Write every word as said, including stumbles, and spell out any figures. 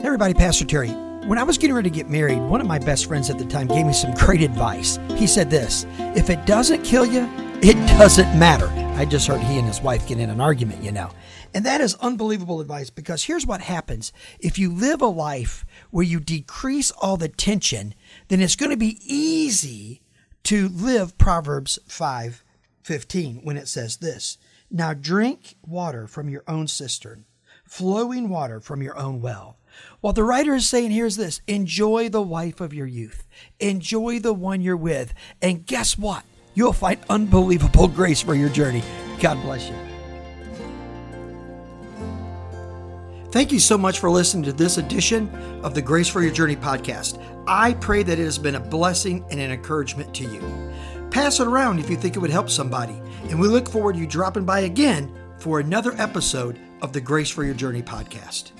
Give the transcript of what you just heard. Hey everybody, Pastor Terry. When I was getting ready to get married, one of my best friends at the time gave me some great advice. He said this, if it doesn't kill you, it doesn't matter. I just heard he and his wife get in an argument, you know. And that is unbelievable advice, because here's what happens. If you live a life where you decrease all the tension, then it's going to be easy to live Proverbs five fifteen when it says this, now drink water from your own cistern, flowing water from your own well. What the writer is saying here is this, enjoy the wife of your youth, enjoy the one you're with, and guess what? You'll find unbelievable grace for your journey. God bless you. Thank you so much for listening to this edition of the Grace for Your Journey podcast. I pray that it has been a blessing and an encouragement to you. Pass it around if you think it would help somebody, and we look forward to you dropping by again for another episode of the Grace for Your Journey podcast.